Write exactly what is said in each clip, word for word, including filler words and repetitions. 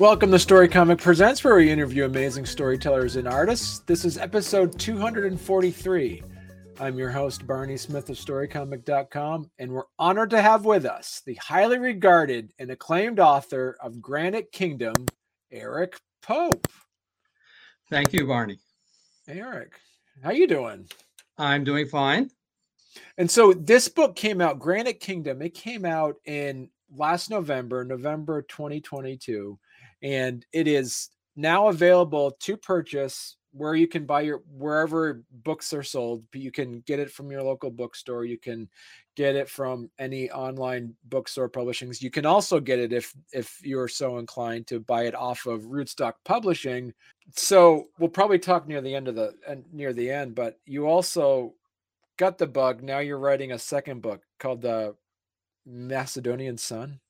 Welcome to Story Comic Presents, where we interview amazing storytellers and artists. This is episode two forty-three. I'm your host, Barney Smith of Story Comic dot com, and we're honored to have with us the highly regarded and acclaimed author of Granite Kingdom, Eric Pope. Thank you, Barney. Hey, Eric. How you doing? I'm doing fine. And so this book came out, Granite Kingdom. It came out in last November, November twenty twenty-two, and it is now available to purchase where you can buy your wherever books are sold. You can get it from your local bookstore. You can get it from any online bookstore publishings. You can also get it if if you're so inclined to buy it off of Rootstock Publishing. So we'll probably talk near the end of the and near the end. But you also got the bug. Now you're writing a second book called the Macedonian Sun.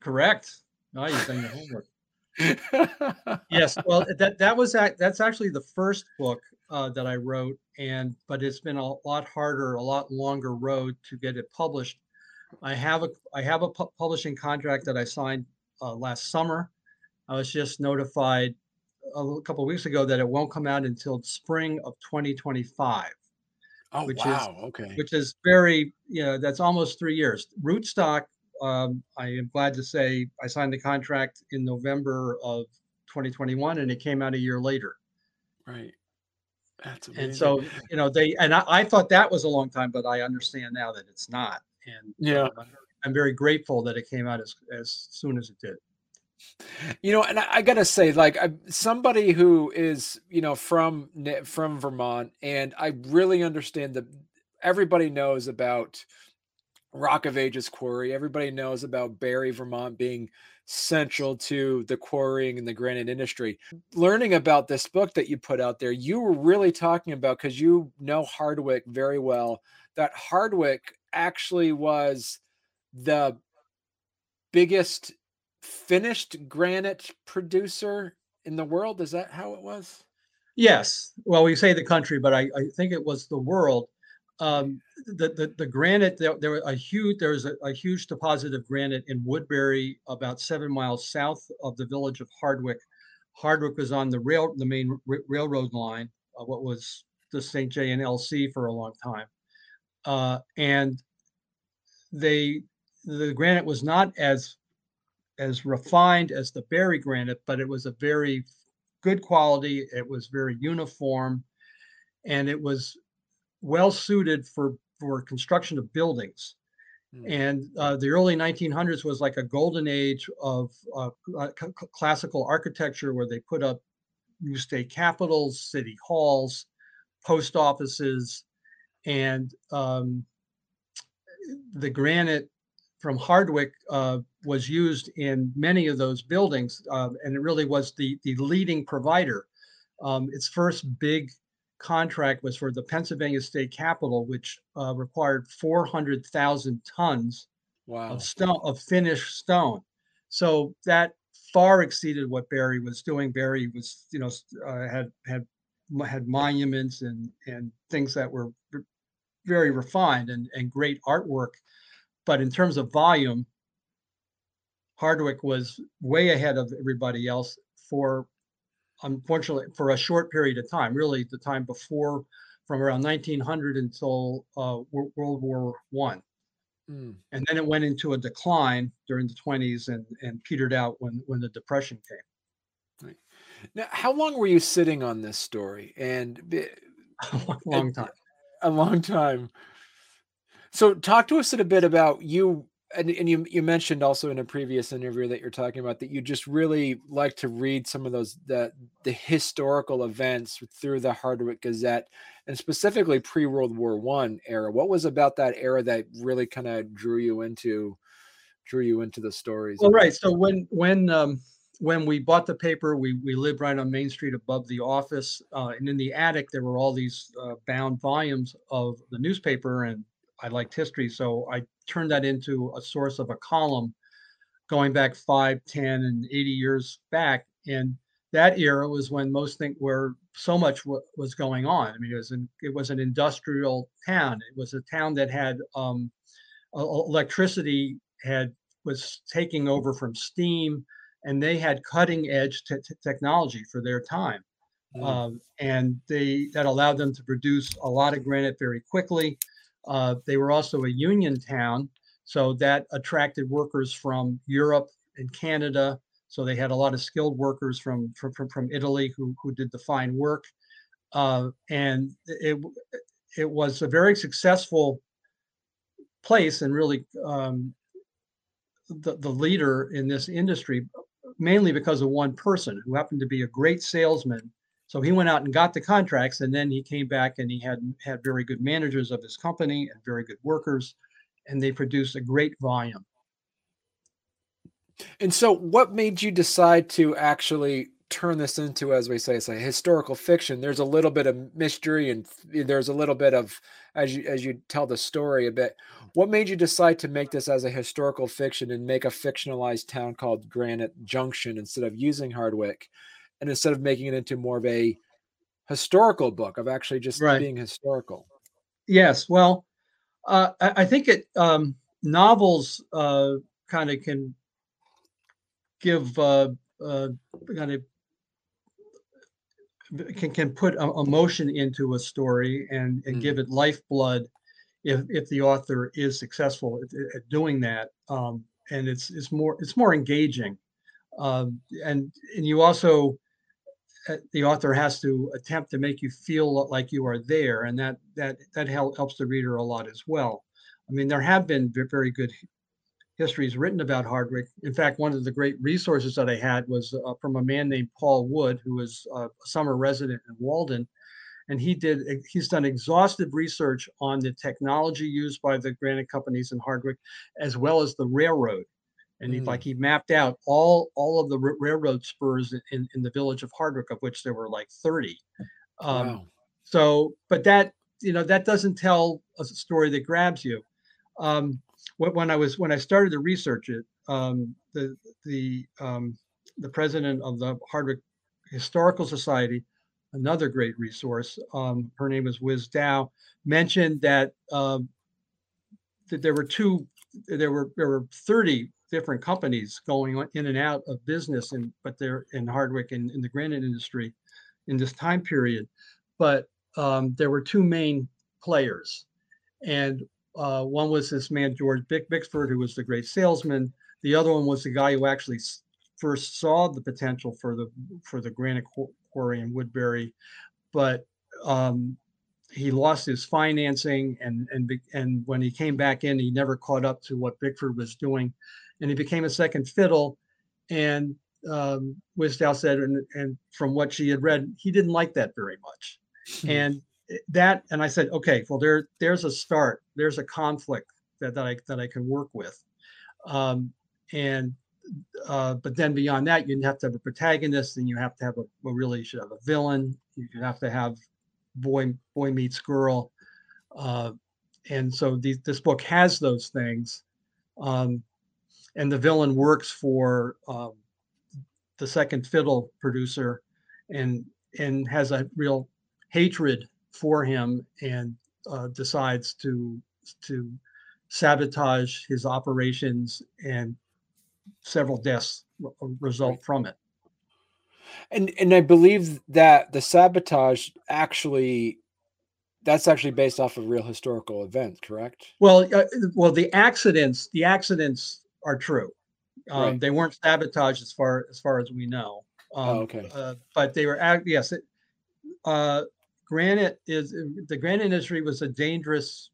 Correct. Now you're doing the homework. Yes, well, that that was that's actually the first book uh, that I wrote, and but it's been a lot harder, a lot longer road to get it published. I have a I have a pu- publishing contract that I signed uh, last summer. I was just notified a couple of weeks ago that it won't come out until spring of twenty twenty-five. Oh, which wow! Is, okay, which is very you know that's almost three years. Rootstock. Um, I am glad to say I signed the contract in November of twenty twenty-one, and it came out a year later. Right. That's amazing. And so, you know, they and I, I thought that was a long time, but I understand now that it's not. And yeah, I'm, I'm very grateful that it came out as as soon as it did. You know, and I, I gotta say, like, I, somebody who is, you know, from from Vermont, and I really understand that everybody knows about Rock of Ages quarry. Everybody knows about Barry, Vermont being central to the quarrying and the granite industry. Learning about this book that you put out there, you were really talking about, because you know Hardwick very well, that Hardwick actually was the biggest finished granite producer in the world. Is that how it was? Yes. Well, we say the country, but I, I think it was the world. Um, the, the the granite there, there was a huge there was a, a huge deposit of granite in Woodbury, about seven miles south of the village of Hardwick. Hardwick was on the rail the main r- railroad line, uh, what was the Saint J and L. C. for a long time, uh, and they the granite was not as as refined as the Barry granite, but it was a very good quality. It was very uniform, and it was well suited for, for construction of buildings. Mm. And uh, the early nineteen hundreds was like a golden age of uh, c- classical architecture, where they put up new state capitals, city halls, post offices, and um, the granite from Hardwick uh, was used in many of those buildings. Uh, and it really was the, the leading provider. Um, its first big contract was for the Pennsylvania State Capitol, which uh, required four hundred thousand tons wow. of stone, of finished stone. So that far exceeded what Barry was doing. Barry was, you know, uh, had had had monuments and and things that were very refined and and great artwork, but in terms of volume, Hardwick was way ahead of everybody else for. Unfortunately, for a short period of time, really the time before, from around nineteen hundred until uh, World War One, mm. and then it went into a decline during the twenties and and petered out when when the Depression came. Right. Now, how long were you sitting on this story? And a long, long time, a long time. So, talk to us a bit about you. And, and you you mentioned also in a previous interview that you're talking about that you just really like to read some of those the the historical events through the Hardwick Gazette, and specifically pre-World War One era. What was about that era that really kind of drew you into drew you into the stories? Well, right. So when when um, when we bought the paper, we we lived right on Main Street above the office, uh, and in the attic there were all these uh, bound volumes of the newspaper, and I liked history, so I turned that into a source of a column going back five, ten, and eighty years back. And that era was when most things were so much w- was going on. I mean, it was an, it was an industrial town. It was a town that had um, electricity had was taking over from steam. and they had cutting edge te technology for their time. Mm-hmm. um, and they that allowed them to produce a lot of granite very quickly. Uh, they were also a union town, so that attracted workers from Europe and Canada. So they had a lot of skilled workers from from, from, from Italy who, who did the fine work. Uh, and it, it was a very successful place, and really um, the, the leader in this industry, mainly because of one person who happened to be a great salesman. So he went out and got the contracts, and then he came back and he had had very good managers of his company and very good workers, and they produced a great volume. And so what made you decide to actually turn this into, as we say, it's like historical fiction? There's a little bit of mystery, and there's a little bit of, as you, as you tell the story a bit, what made you decide to make this as a historical fiction and make a fictionalized town called Granite Junction instead of using Hardwick? And instead of making it into more of a historical book of actually just right. being historical. Yes. Well, uh, I, I think it um, novels uh, kind of can give uh, uh, kind of can, can put emotion into a story and, and mm. give it lifeblood if, if the author is successful at, at doing that. Um, and it's, it's more, it's more engaging. Um, and, and you also, the author has to attempt to make you feel like you are there, and that that that helps the reader a lot as well. I mean, there have been very good histories written about Hardwick. In fact, one of the great resources that I had was uh, from a man named Paul Wood, who is a summer resident in Walden, and he did he's done exhaustive research on the technology used by the granite companies in Hardwick, as well as the railroad. And he, mm. like he mapped out all all of the railroad spurs in, in the village of Hardwick, of which there were like thirty. Um, wow. So, but that you know that doesn't tell a story that grabs you. Um, when I was when I started to research it, um, the the um, the president of the Hardwick Historical Society, another great resource, um, her name is Wiz Dow, mentioned that uh, that there were two there were there were thirty. different companies going on in and out of business, and but they're in Hardwick and in the granite industry in this time period. But um, there were two main players, and uh, one was this man George Bickford, who was the great salesman. The other one was the guy who actually first saw the potential for the for the granite quarry in Woodbury, but um, he lost his financing, and and and when he came back in, he never caught up to what Bickford was doing. And he became a second fiddle, and um, Wiz Dow said, and, and from what she had read, he didn't like that very much. Mm-hmm. And that, and I said, okay, well, there, there's a start, there's a conflict that, that I that I can work with. Um, and uh, but then beyond that, you have to have a protagonist, and you have to have a well, really you should have a villain. You have to have boy boy meets girl, uh, and so the, this book has those things. Um, And the villain works for um, the second fiddle producer, and and has a real hatred for him, and uh, decides to to sabotage his operations, and several deaths result from it. And and I believe that the sabotage actually. That's actually based off of real historical events, correct? Well, uh, well, the accidents, the accidents. are true. Um, right. They weren't sabotaged as far as far as we know. Um, oh, okay. Uh, but they were. Yes. It, uh, granite is the granite industry was a dangerous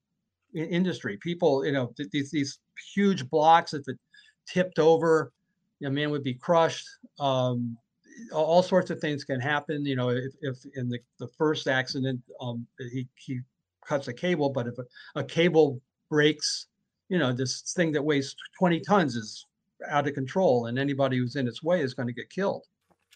industry. People, you know, th these these huge blocks. If it tipped over, a man would be crushed. Um, all sorts of things can happen. You know, if, if in the, the first accident, um, he he cuts a cable, but if a, a cable breaks. You know, this thing that weighs twenty tons is out of control, and anybody who's in its way is going to get killed.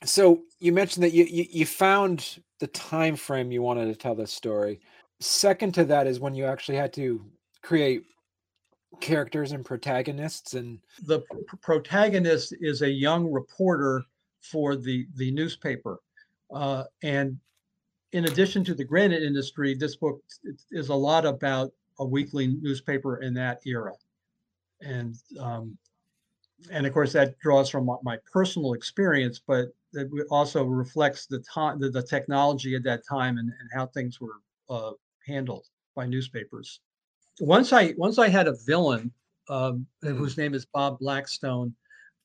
So you mentioned that you, you, you found the time frame you wanted to tell this story. Second to that is when you actually had to create characters and protagonists. And the pr protagonist is a young reporter for the, the newspaper. Uh, and in addition to the granite industry, this book is a lot about a weekly newspaper in that era, and um, and of course that draws from my, my personal experience, but it also reflects the time, the, the technology at that time, and, and how things were uh, handled by newspapers. Once I once I had a villain um, mm-hmm. whose name is Bob Blackstone.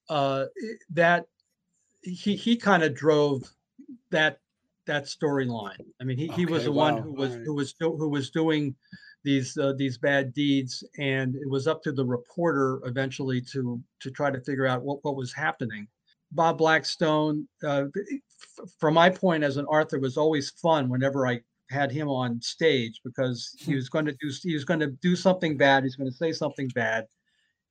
Uh, that he he kind of drove that that storyline. I mean, he, okay, he was the wow. one who was right. who was who was doing these uh, these bad deeds, and it was up to the reporter eventually to to try to figure out what what was happening. Bob Blackstone, uh, from my point as an author, was always fun whenever I had him on stage, because he was going to do he was going to do something bad. He's going to say something bad.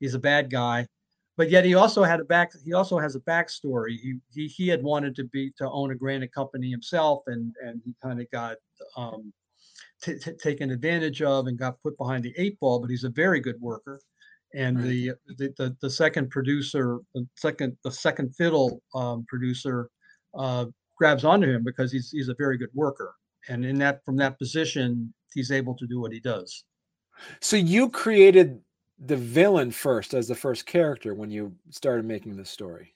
He's a bad guy. But yet he also had a back. He also has a backstory. He he he had wanted to be to own a granite company himself, and and he kind of got um, t- t- taken advantage of and got put behind the eight ball. But he's a very good worker, and right. the, the the the second producer, the second the second fiddle um, producer, uh, grabs onto him because he's he's a very good worker, and in that from that position, he's able to do what he does. So you created the villain first as the first character when you started making this story?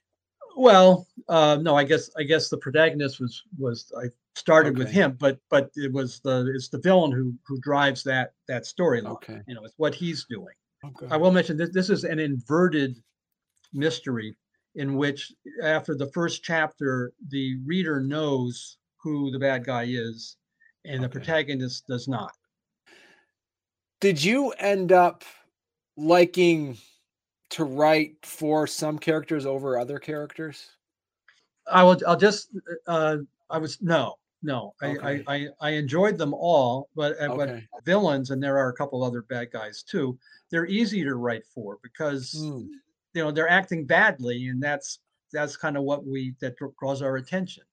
Well, uh, no, I guess I guess the protagonist was was I started okay. with him, but but it was the it's the villain who who drives that that storyline. Okay. You know, it's what he's doing. Okay. I will mention that this is an inverted mystery in which after the first chapter, the reader knows who the bad guy is, and okay. the protagonist does not. Did you end up liking to write for some characters over other characters? I will. I'll just. Uh, I was no, no. Okay. I, I I enjoyed them all, but okay. but villains, and there are a couple other bad guys too. They're easy to write for because mm. you know they're acting badly, and that's that's kind of what we that draws our attention.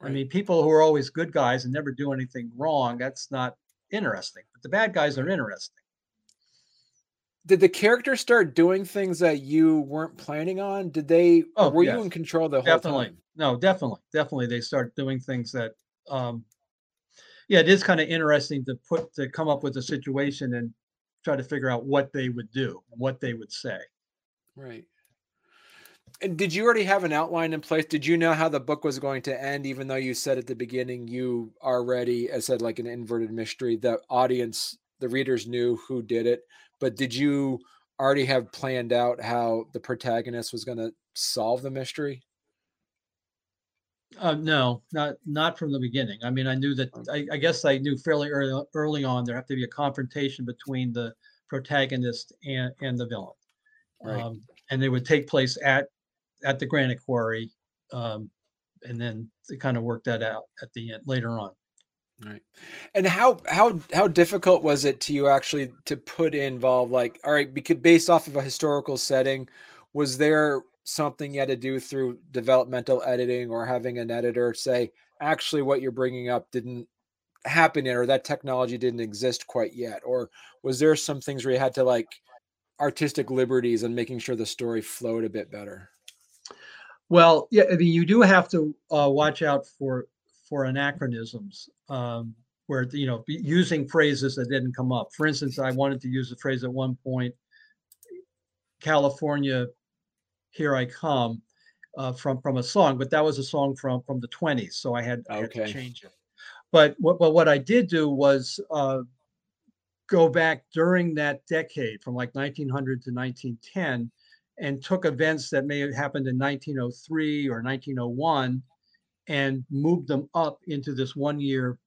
Right. I mean, people who are always good guys and never do anything wrong, that's not interesting. But the bad guys are interesting. Did the character start doing things that you weren't planning on? Did they, oh, were yes. you in control the whole definitely. time? No, definitely. Definitely. They start doing things that, um, yeah, it is kind of interesting to put, to come up with a situation and try to figure out what they would do, what they would say. Right. And did you already have an outline in place? Did you know how the book was going to end, even though you said at the beginning, you already, as said, like an inverted mystery, the audience, the readers knew who did it? But did you already have planned out how the protagonist was going to solve the mystery? Uh, no, not not from the beginning. I mean, I knew that. I, I guess I knew fairly early early on there had to be a confrontation between the protagonist and, and the villain, right. um, and it would take place at at the Granite Quarry, um, and then they kind of worked that out at the end later on. Right. And how how how difficult was it to you actually to put involved, like, all right, because based off of a historical setting, was there something you had to do through developmental editing or having an editor say, actually what you're bringing up didn't happen yet, or that technology didn't exist quite yet? Or was there some things where you had to like artistic liberties and making sure the story flowed a bit better? Well, yeah, I mean, you do have to uh, watch out for for anachronisms, um, where, you know, using phrases that didn't come up. For instance, I wanted to use the phrase at one point, California, here I come, uh, from, from a song, but that was a song from, from the twenties. So I had, I had okay. to change it. But what, but what I did do was uh, go back during that decade from like nineteen hundred to nineteen ten and took events that may have happened in nineteen oh three or nineteen oh one and moved them up into this one-year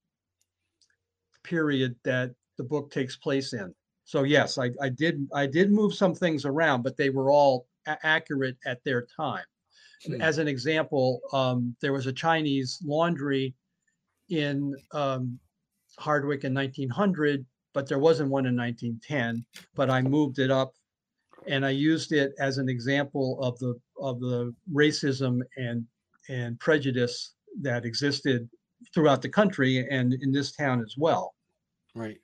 period that the book takes place in. So yes, I, I did I did move some things around, but they were all a- accurate at their time. Hmm. As an example, um, there was a Chinese laundry in um, Hardwick in nineteen hundred, but there wasn't one in nineteen ten. But I moved it up, and I used it as an example of the of the racism and and prejudice that existed throughout the country and in this town as well. Right.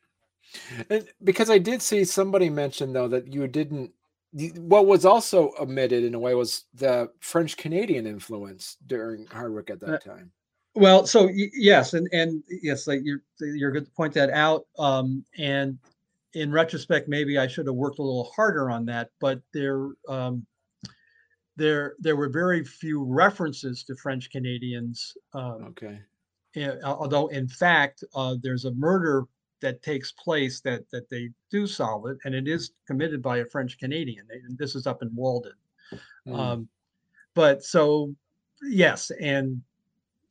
And because I did see somebody mention though, that you didn't, what was also omitted in a way was the French Canadian influence during Hardwick at that uh, time. Well, so y- yes. And, and yes, like you're, you're good to point that out. Um, and in retrospect, maybe I should have worked a little harder on that, but there, um, there there were very few references to French Canadians. Um, okay. And, although in fact, uh, there's a murder that takes place that that they do solve it, and it is committed by a French Canadian. And this is up in Walden. Mm. Um, but so yes, and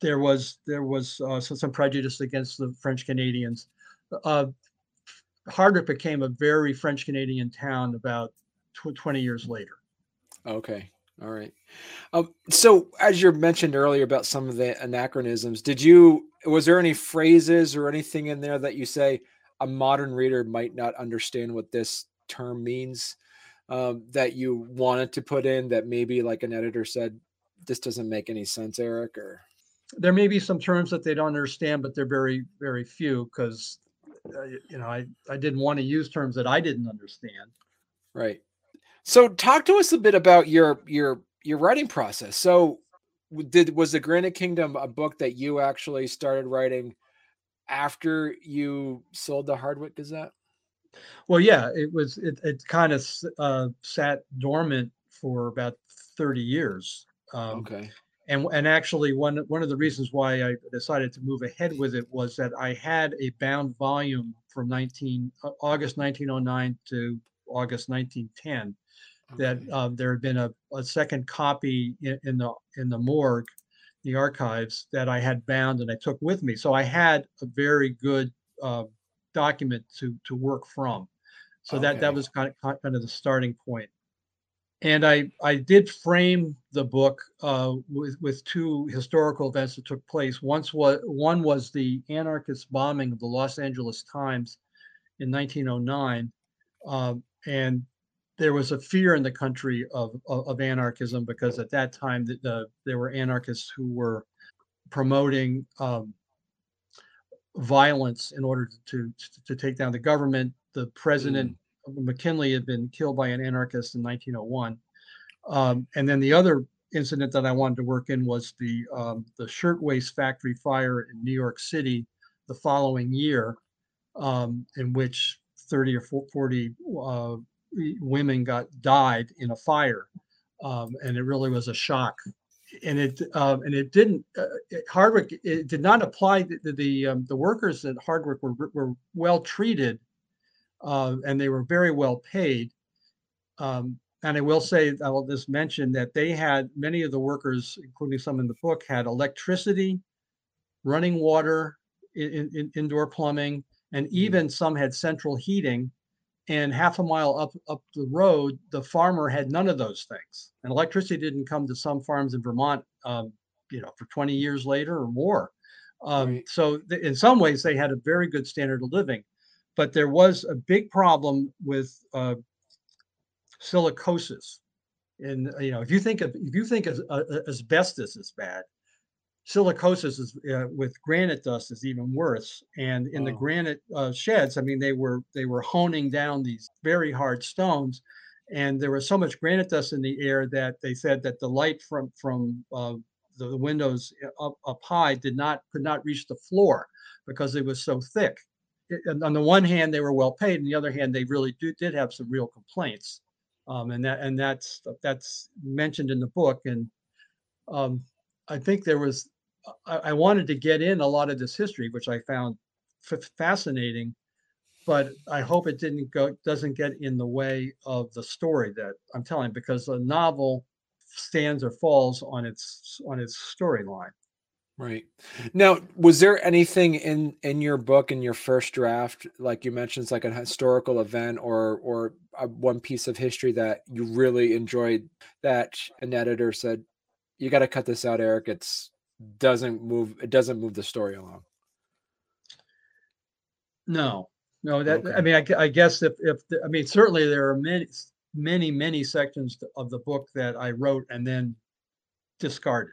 there was there was uh, so some prejudice against the French Canadians. Uh, Hardwick became a very French Canadian town about twenty years later. Okay. All right. Um, so as you mentioned earlier about some of the anachronisms, did you, was there any phrases or anything in there that you say a modern reader might not understand what this term means, um, that you wanted to put in that maybe like an editor said, this doesn't make any sense, Eric, or? There may be some terms that they don't understand, but they're very, very few because, uh, you know, I, I didn't want to use terms that I didn't understand. Right. So talk to us a bit about your your your writing process. So did was the Granite Kingdom a book that you actually started writing after you sold the Hardwick Gazette? Well, yeah, it was. It, it kind of uh, sat dormant for about thirty years. Um, okay. And and actually, one one of the reasons why I decided to move ahead with it was that I had a bound volume from nineteen August nineteen oh nine to August nineteen ten. That um, there had been a, a second copy in, in the in the morgue, the archives that I had bound and I took with me. So I had a very good uh, document to to work from. So okay. that that was kind of kind of the starting point. And I I did frame the book uh, with with two historical events that took place. Once was one was the anarchist bombing of the Los Angeles Times in nineteen oh nine, um, and there was a fear in the country of, of, of anarchism because at that time the, the, there were anarchists who were promoting um, violence in order to, to, to take down the government. The president, mm. McKinley, had been killed by an anarchist in nineteen oh one. Um, and then the other incident that I wanted to work in was the, um, the shirtwaist factory fire in New York City the following year, um, in which thirty or forty uh, women got died in a fire, um, and it really was a shock. And it um, and it didn't uh, it, Hardwick it did not apply to the the, um, the workers at Hardwick were were well treated, uh, and they were very well paid. Um, and I will say I will just mention that they had many of the workers, including some in the book, had electricity, running water, in, in, indoor plumbing, and even some had central heating. And half a mile up, up the road, the farmer had none of those things. And electricity didn't come to some farms in Vermont, um, you know, for twenty years later or more. Um, right. So th- in some ways, they had a very good standard of living. But there was a big problem with uh, silicosis. And, you know, if you think of if you think as, uh, asbestos is bad, silicosis is uh, with granite dust is even worse. And in oh. the granite uh, sheds, I mean, they were they were honing down these very hard stones, and there was so much granite dust in the air that they said that the light from from uh, the windows up, up high did not could not reach the floor because it was so thick. It, and on the one hand, they were well paid, and the other hand, they really do, did have some real complaints, um, and that and that's that's mentioned in the book. And um, I think there was, I, I wanted to get in a lot of this history, which I found f- fascinating, but I hope it didn't go, doesn't get in the way of the story that I'm telling, because a novel stands or falls on its, on its storyline. Right. Now, was there anything in, in your book, in your first draft, like you mentioned, it's like a historical event or, or a, one piece of history that you really enjoyed that an editor said, you got to cut this out, Eric. It's doesn't move. It doesn't move the story along. No, no. That okay. I mean, I, I guess if if the, I mean, certainly there are many, many, many sections of the book that I wrote and then discarded.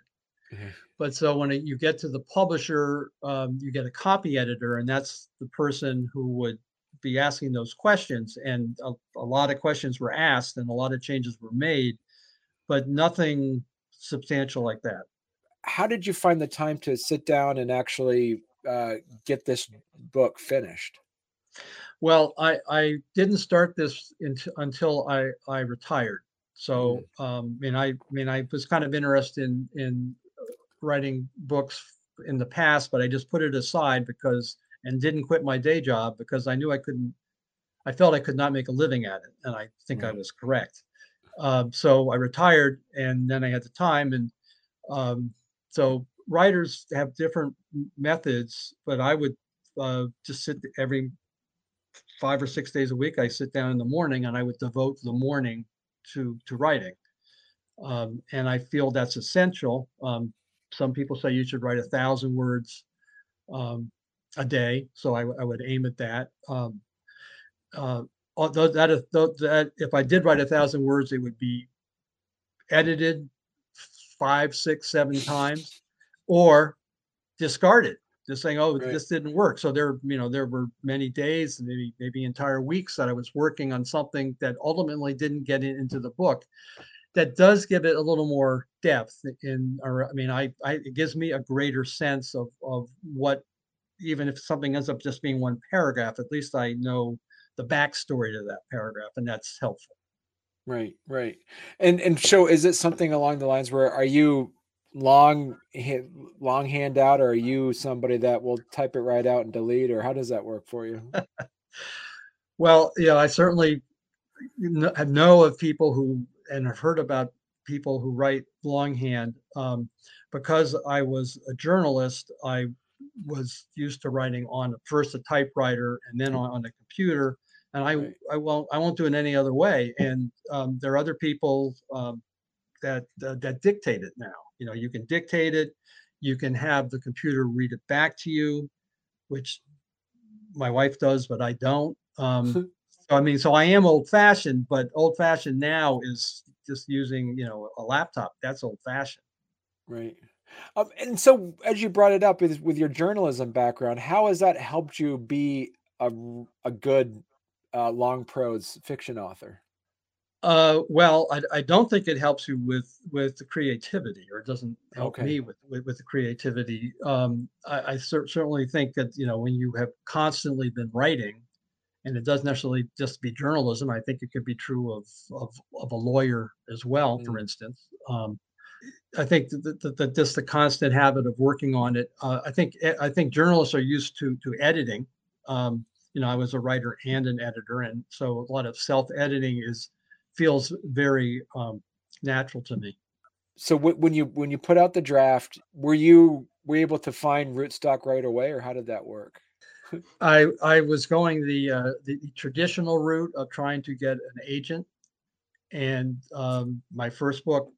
Mm-hmm. But so when it, you get to the publisher, um, you get a copy editor, and that's the person who would be asking those questions. And a, a lot of questions were asked, and a lot of changes were made, but nothing substantial like that. How did you find the time to sit down and actually uh, get this book finished? Well, I, I didn't start this in t- until I, I retired. So, um, and I, I mean, I was kind of interested in, in writing books in the past, but I just put it aside because, and didn't quit my day job because I knew I couldn't, I felt I could not make a living at it. And I think mm-hmm. I was correct. Um, so I retired and then I had the time. And um, so writers have different methods, but I would uh, just sit every five or six days a week. I sit down in the morning and I would devote the morning to to writing. Um, and I feel that's essential. Um, some people say you should write a thousand words um, a day. So I, I would aim at that. Um, uh, although that, if, that if I did write a thousand words, it would be edited five, six, seven times or discarded. Just saying, oh, right. This didn't work. So there, you know, there were many days, maybe maybe entire weeks that I was working on something that ultimately didn't get in, into the book. That does give it a little more depth. In, or I mean, I, I it gives me a greater sense of of what, even if something ends up just being one paragraph, at least I know the backstory to that paragraph, and that's helpful. Right, right. And and so, is it something along the lines where are you? long long handout, or are you somebody that will type it right out and delete, or how does that work for you? Well, yeah, I certainly know of people who, and have heard about people who write longhand. Um, because I was a journalist, I was used to writing on first a typewriter and then on, on a computer, and I, right. I won't I won't do it any other way. And um, there are other people um, that uh, that dictate it now. You know, you can dictate it, you can have the computer read it back to you, which my wife does, but I don't. Um, so, I mean, so I am old fashioned, but old fashioned now is just using, you know, a laptop. That's old fashioned. Right. Um, and so as you brought it up is with your journalism background, how has that helped you be a, a good uh, long prose fiction author? Uh, well, I, I don't think it helps you with, with the creativity, or it doesn't help okay. me with, with, with the creativity. Um, I, I cer- certainly think that, you know, when you have constantly been writing, and it doesn't necessarily just be journalism, I think it could be true of, of, of a lawyer as well, mm. for instance. Um, I think that, that, that just the constant habit of working on it. Uh, I think, I think journalists are used to, to editing. Um, you know, I was a writer and an editor, and so a lot of self-editing is, feels very um, natural to me. So w- when you when you put out the draft, were you were you able to find Rootstock right away, or how did that work? I I was going the uh, the traditional route of trying to get an agent, and um, my first book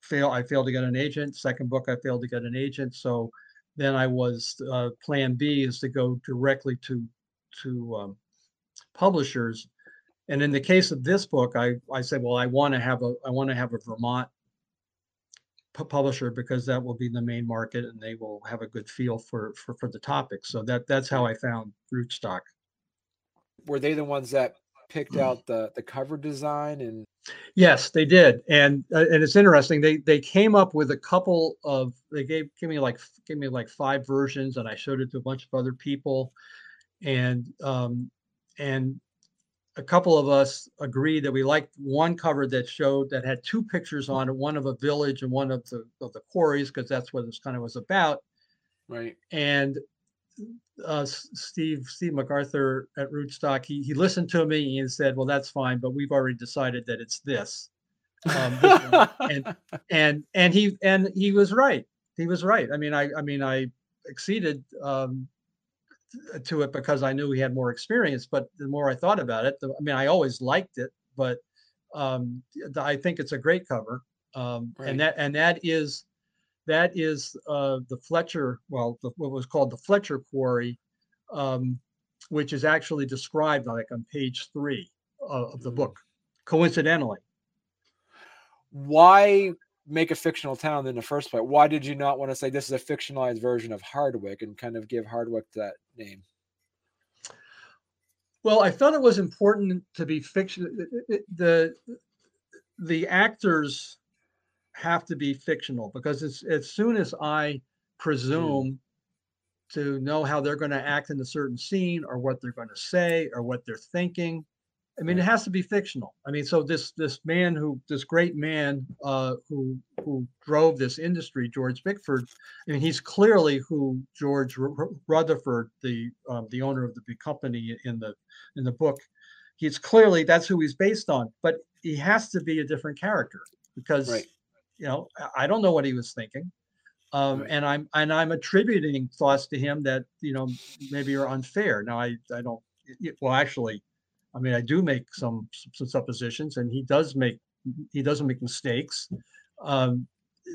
failed. I failed to get an agent. Second book, I failed to get an agent. So then I was uh, plan B is to go directly to to um, publishers. And in the case of this book, I, I said, well, I want to have a I want to have a Vermont p- publisher because that will be the main market, and they will have a good feel for for, for the topic. So that that's how I found Rootstock. Were they the ones that picked mm-hmm. out the, the cover design? And yes, they did. And uh, and it's interesting. They they came up with a couple of they gave gave me like gave me like five versions, and I showed it to a bunch of other people, and um and. A couple of us agreed that we liked one cover that showed that had two pictures on it, one of a village and one of the of the quarries, because that's what this kind of was about. Right. And uh, Steve Steve MacArthur at Rootstock, he he listened to me and said, "Well, that's fine, but we've already decided that it's this." Um, this and and and he and he was right. He was right. I mean, I I mean, I acceded. Um, to it because I knew he had more experience, but the more I thought about it, the, I mean, I always liked it, but um, the, I think it's a great cover. Um, right. And that, and that is, that is uh, the Fletcher, well, the, what was called the Fletcher Quarry, um, which is actually described like on page three of, of the book, coincidentally. Why make a fictional town in the first place? Why did you not want to say this is a fictionalized version of Hardwick and kind of give Hardwick that name? Well, I thought it was important to be fiction. The, the, the actors have to be fictional because it's, as soon as I presume mm. to know how they're going to act in a certain scene or what they're going to say or what they're thinking, I mean, it has to be fictional. I mean, so this this man who this great man uh, who who drove this industry, George Bickford. I mean, he's clearly who George R- Rutherford, the um, the owner of the big company in the in the book. He's clearly that's who he's based on, but he has to be a different character because right. you know I don't know what he was thinking, um, right. and I'm and I'm attributing thoughts to him that you know maybe are unfair. Now I I don't it, well actually. I mean, I do make some, some suppositions, and he does make he doesn't make mistakes. Um,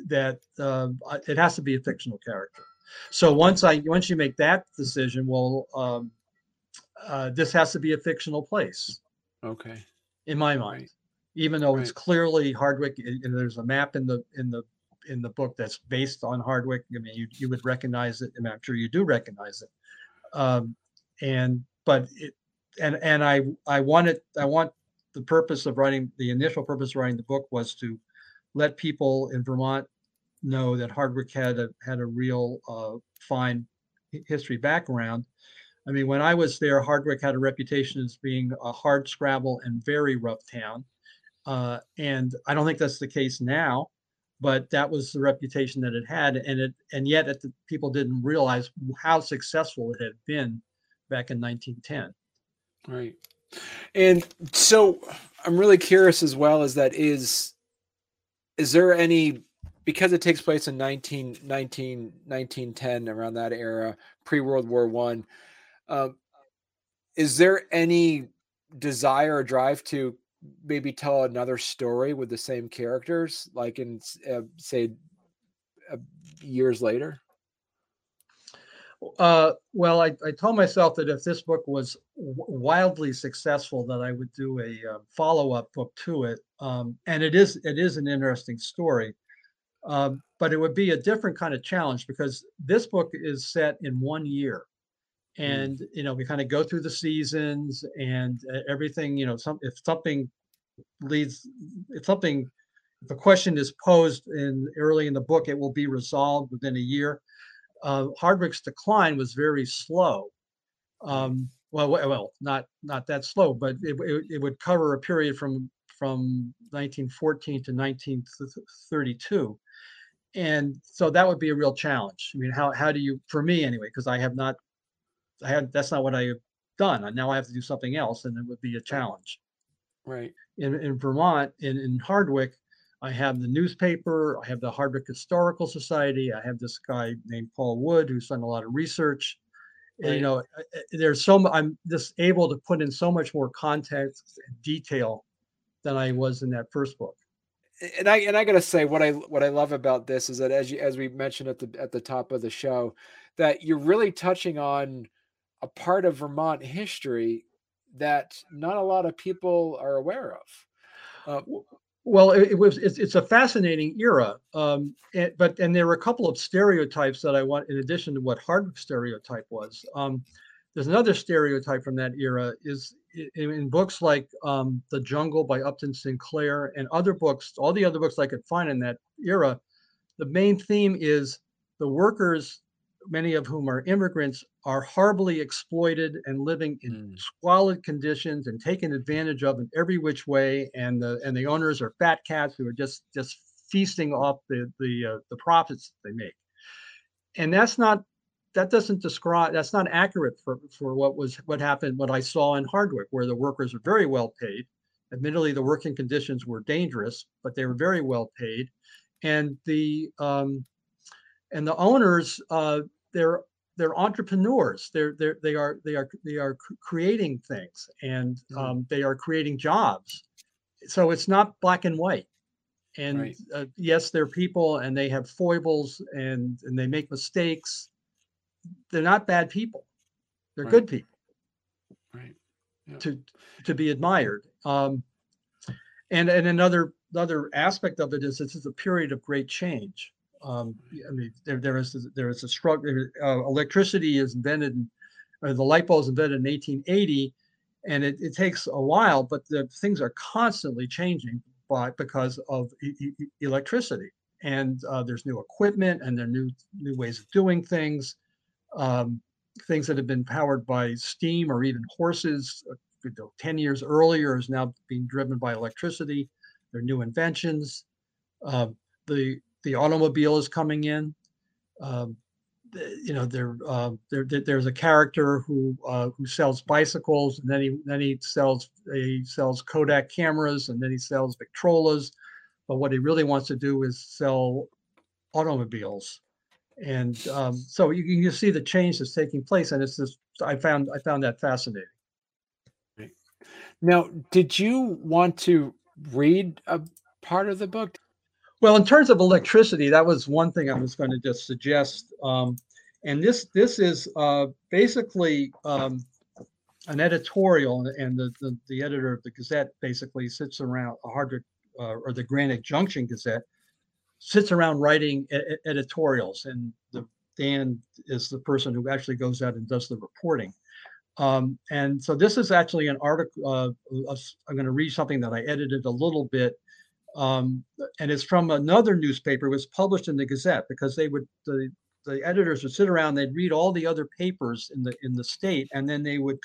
that uh, it has to be a fictional character. So once I once you make that decision, well, um, uh, this has to be a fictional place. Okay. In my mind, right. even though right. it's clearly Hardwick, and there's a map in the in the in the book that's based on Hardwick. I mean, you you would recognize it, and I'm sure you do recognize it. Um, and but it. And and I I wanted I want the purpose of writing the initial purpose of writing the book was to let people in Vermont know that Hardwick had a had a real uh, fine history background. I mean, when I was there, Hardwick had a reputation as being a hard scrabble and very rough town, uh, and I don't think that's the case now. But that was the reputation that it had, and it and yet it, the, people didn't realize how successful it had been back in nineteen ten. Right. And so I'm really curious as well as that is, is there any, because it takes place in nineteen nineteen, nineteen ten, around that era, pre-World War One, uh, is there any desire or drive to maybe tell another story with the same characters, like in, uh, say, uh, years later? Uh, well, I, I told myself that if this book was w- wildly successful, that I would do a uh, follow-up book to it. Um, and it is it is an interesting story, um, but it would be a different kind of challenge because this book is set in one year, and mm. you know we kind of go through the seasons and everything. You know, some if something leads, if something, if a question is posed in early in the book, it will be resolved within a year. Uh, Hardwick's decline was very slow. Um, well, well, not not that slow, but it, it, it would cover a period from from nineteen fourteen to nineteen thirty-two, and so that would be a real challenge. I mean, how how do you? For me, anyway, because I have not, I have that's not what I have done. Now I have to do something else, and it would be a challenge. Right. In in Vermont, in in Hardwick. I have the newspaper, I have the Hardwick Historical Society, I have this guy named Paul Wood who's done a lot of research. Right. And, you know, there's so I'm just able to put in so much more context and detail than I was in that first book. And I and I gotta say what I what I love about this is that as you as we mentioned at the at the top of the show, that you're really touching on a part of Vermont history that not a lot of people are aware of. Uh, Well, it, it was it's, it's a fascinating era, um, and, but and there were a couple of stereotypes that I want in addition to what Hardwick stereotype was. Um, there's another stereotype from that era is in, in books like um, The Jungle by Upton Sinclair and other books, all the other books I could find in that era. The main theme is the workers, many of whom are immigrants, are horribly exploited and living in mm. squalid conditions and taken advantage of in every which way. And the and the owners are fat cats who are just just feasting off the the uh, the profits they make. And that's not that doesn't describe that's not accurate for for what was what happened what I saw in Hardwick, where the workers are very well paid. Admittedly, the working conditions were dangerous, but they were very well paid, and the um, and the owners uh, they're They're entrepreneurs. They're they they are they are they are creating things, and um, they are creating jobs. So it's not black and white. And right. uh, yes, they're people, and they have foibles, and and they make mistakes. They're not bad people. They're right. good people. Right. Yeah. To to be admired. Um, and and another another aspect of it is this is a period of great change. Um, I mean, there there is there is a struggle. Uh, electricity is invented, in, or the light bulb is invented in eighteen eighty, and it, it takes a while. But the things are constantly changing, by because of e- e- electricity, and uh, there's new equipment and there are new new ways of doing things. Um, things that have been powered by steam or even horses ten years earlier is now being driven by electricity. There are new inventions. Uh, the the automobile is coming in. Um, the, you know, there uh, there there's a character who uh, who sells bicycles, and then he then he sells he sells Kodak cameras, and then he sells Victrolas. But what he really wants to do is sell automobiles. And um, so you you see the change that's taking place, and it's just I found I found that fascinating. Now, did you want to read a part of the book? Well, in terms of electricity, that was one thing I was going to just suggest. Um, and this this is uh, basically um, an editorial, and the, the the editor of the Gazette basically sits around a Hardwick uh, or the Granite Junction Gazette. Sits around writing e- editorials, and the, Dan is the person who actually goes out and does the reporting. Um, and so this is actually an article. Uh, I'm going to read something that I edited a little bit, um, and it's from another newspaper. It was published in the Gazette because they would the the editors would sit around, they'd read all the other papers in the in the state, and then they would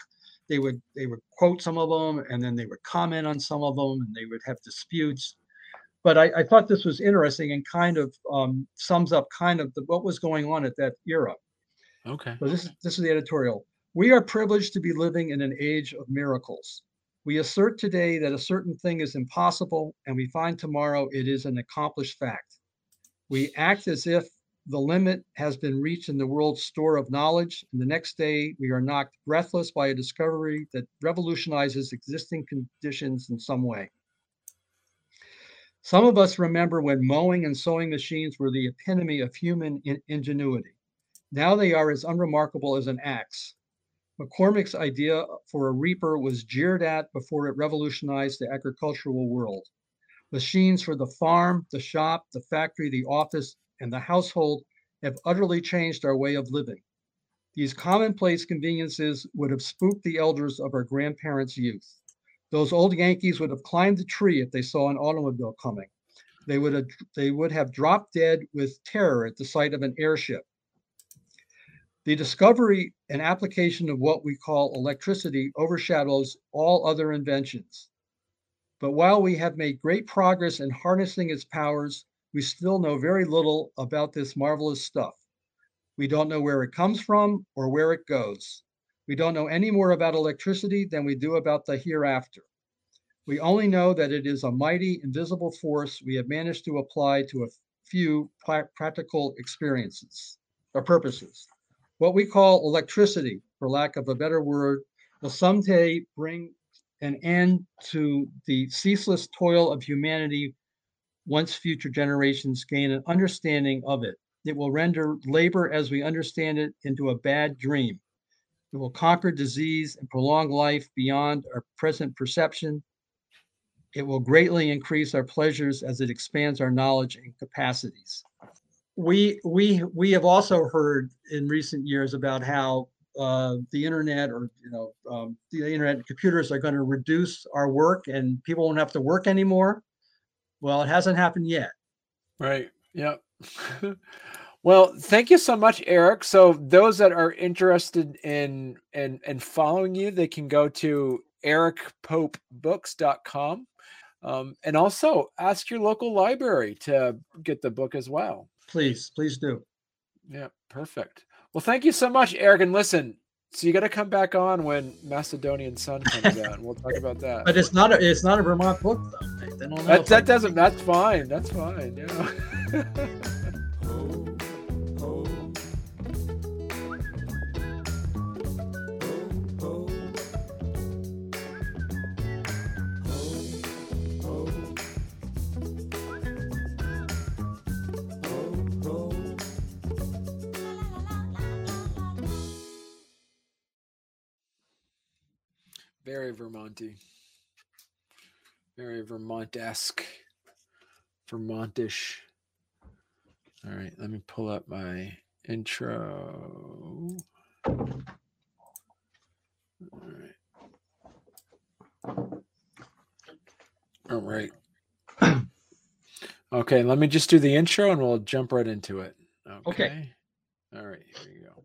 they would they would quote some of them, and then they would comment on some of them, and they would have disputes. But I, I thought this was interesting and kind of um, sums up kind of the, what was going on at that era. Okay. So this is this is the editorial. We are privileged to be living in an age of miracles. We assert today that a certain thing is impossible, and we find tomorrow it is an accomplished fact. We act as if the limit has been reached in the world's store of knowledge, and the next day we are knocked breathless by a discovery that revolutionizes existing conditions in some way. Some of us remember when mowing and sewing machines were the epitome of human in- ingenuity. Now they are as unremarkable as an axe. McCormick's idea for a reaper was jeered at before it revolutionized the agricultural world. Machines for the farm, the shop, the factory, the office, and the household have utterly changed our way of living. These commonplace conveniences would have spooked the elders of our grandparents' youth. Those old Yankees would have climbed the tree if they saw an automobile coming. They would have, they would have dropped dead with terror at the sight of an airship. The discovery and application of what we call electricity overshadows all other inventions. But while we have made great progress in harnessing its powers, we still know very little about this marvelous stuff. We don't know where it comes from or where it goes. We don't know any more about electricity than we do about the hereafter. We only know that it is a mighty, invisible force we have managed to apply to a few practical experiences or purposes. What we call electricity, for lack of a better word, will someday bring an end to the ceaseless toil of humanity once future generations gain an understanding of it. It will render labor as we understand it into a bad dream. It will conquer disease and prolong life beyond our present perception. It will greatly increase our pleasures as it expands our knowledge and capacities. We we we have also heard in recent years about how uh, the internet or you know um, the internet and computers are going to reduce our work and people won't have to work anymore. Well, it hasn't happened yet. Right. Yep. Well, thank you so much, Eric. So those that are interested in and in, in following you, they can go to eric pope books dot com um, and also ask your local library to get the book as well. Please, please do. Yeah, perfect. Well, thank you so much, Eric. And listen, so you got to come back on when Macedonian Sun comes out, and we'll talk about that. But it's not a, it's not a Vermont book, though. They don't that that doesn't. That's fine. That's fine. Yeah. Very Vermonty, very Vermont-esque, Vermontish. All right, let me pull up my intro. All right. All right. Okay, let me just do the intro and we'll jump right into it. Okay. okay. All right, here we go.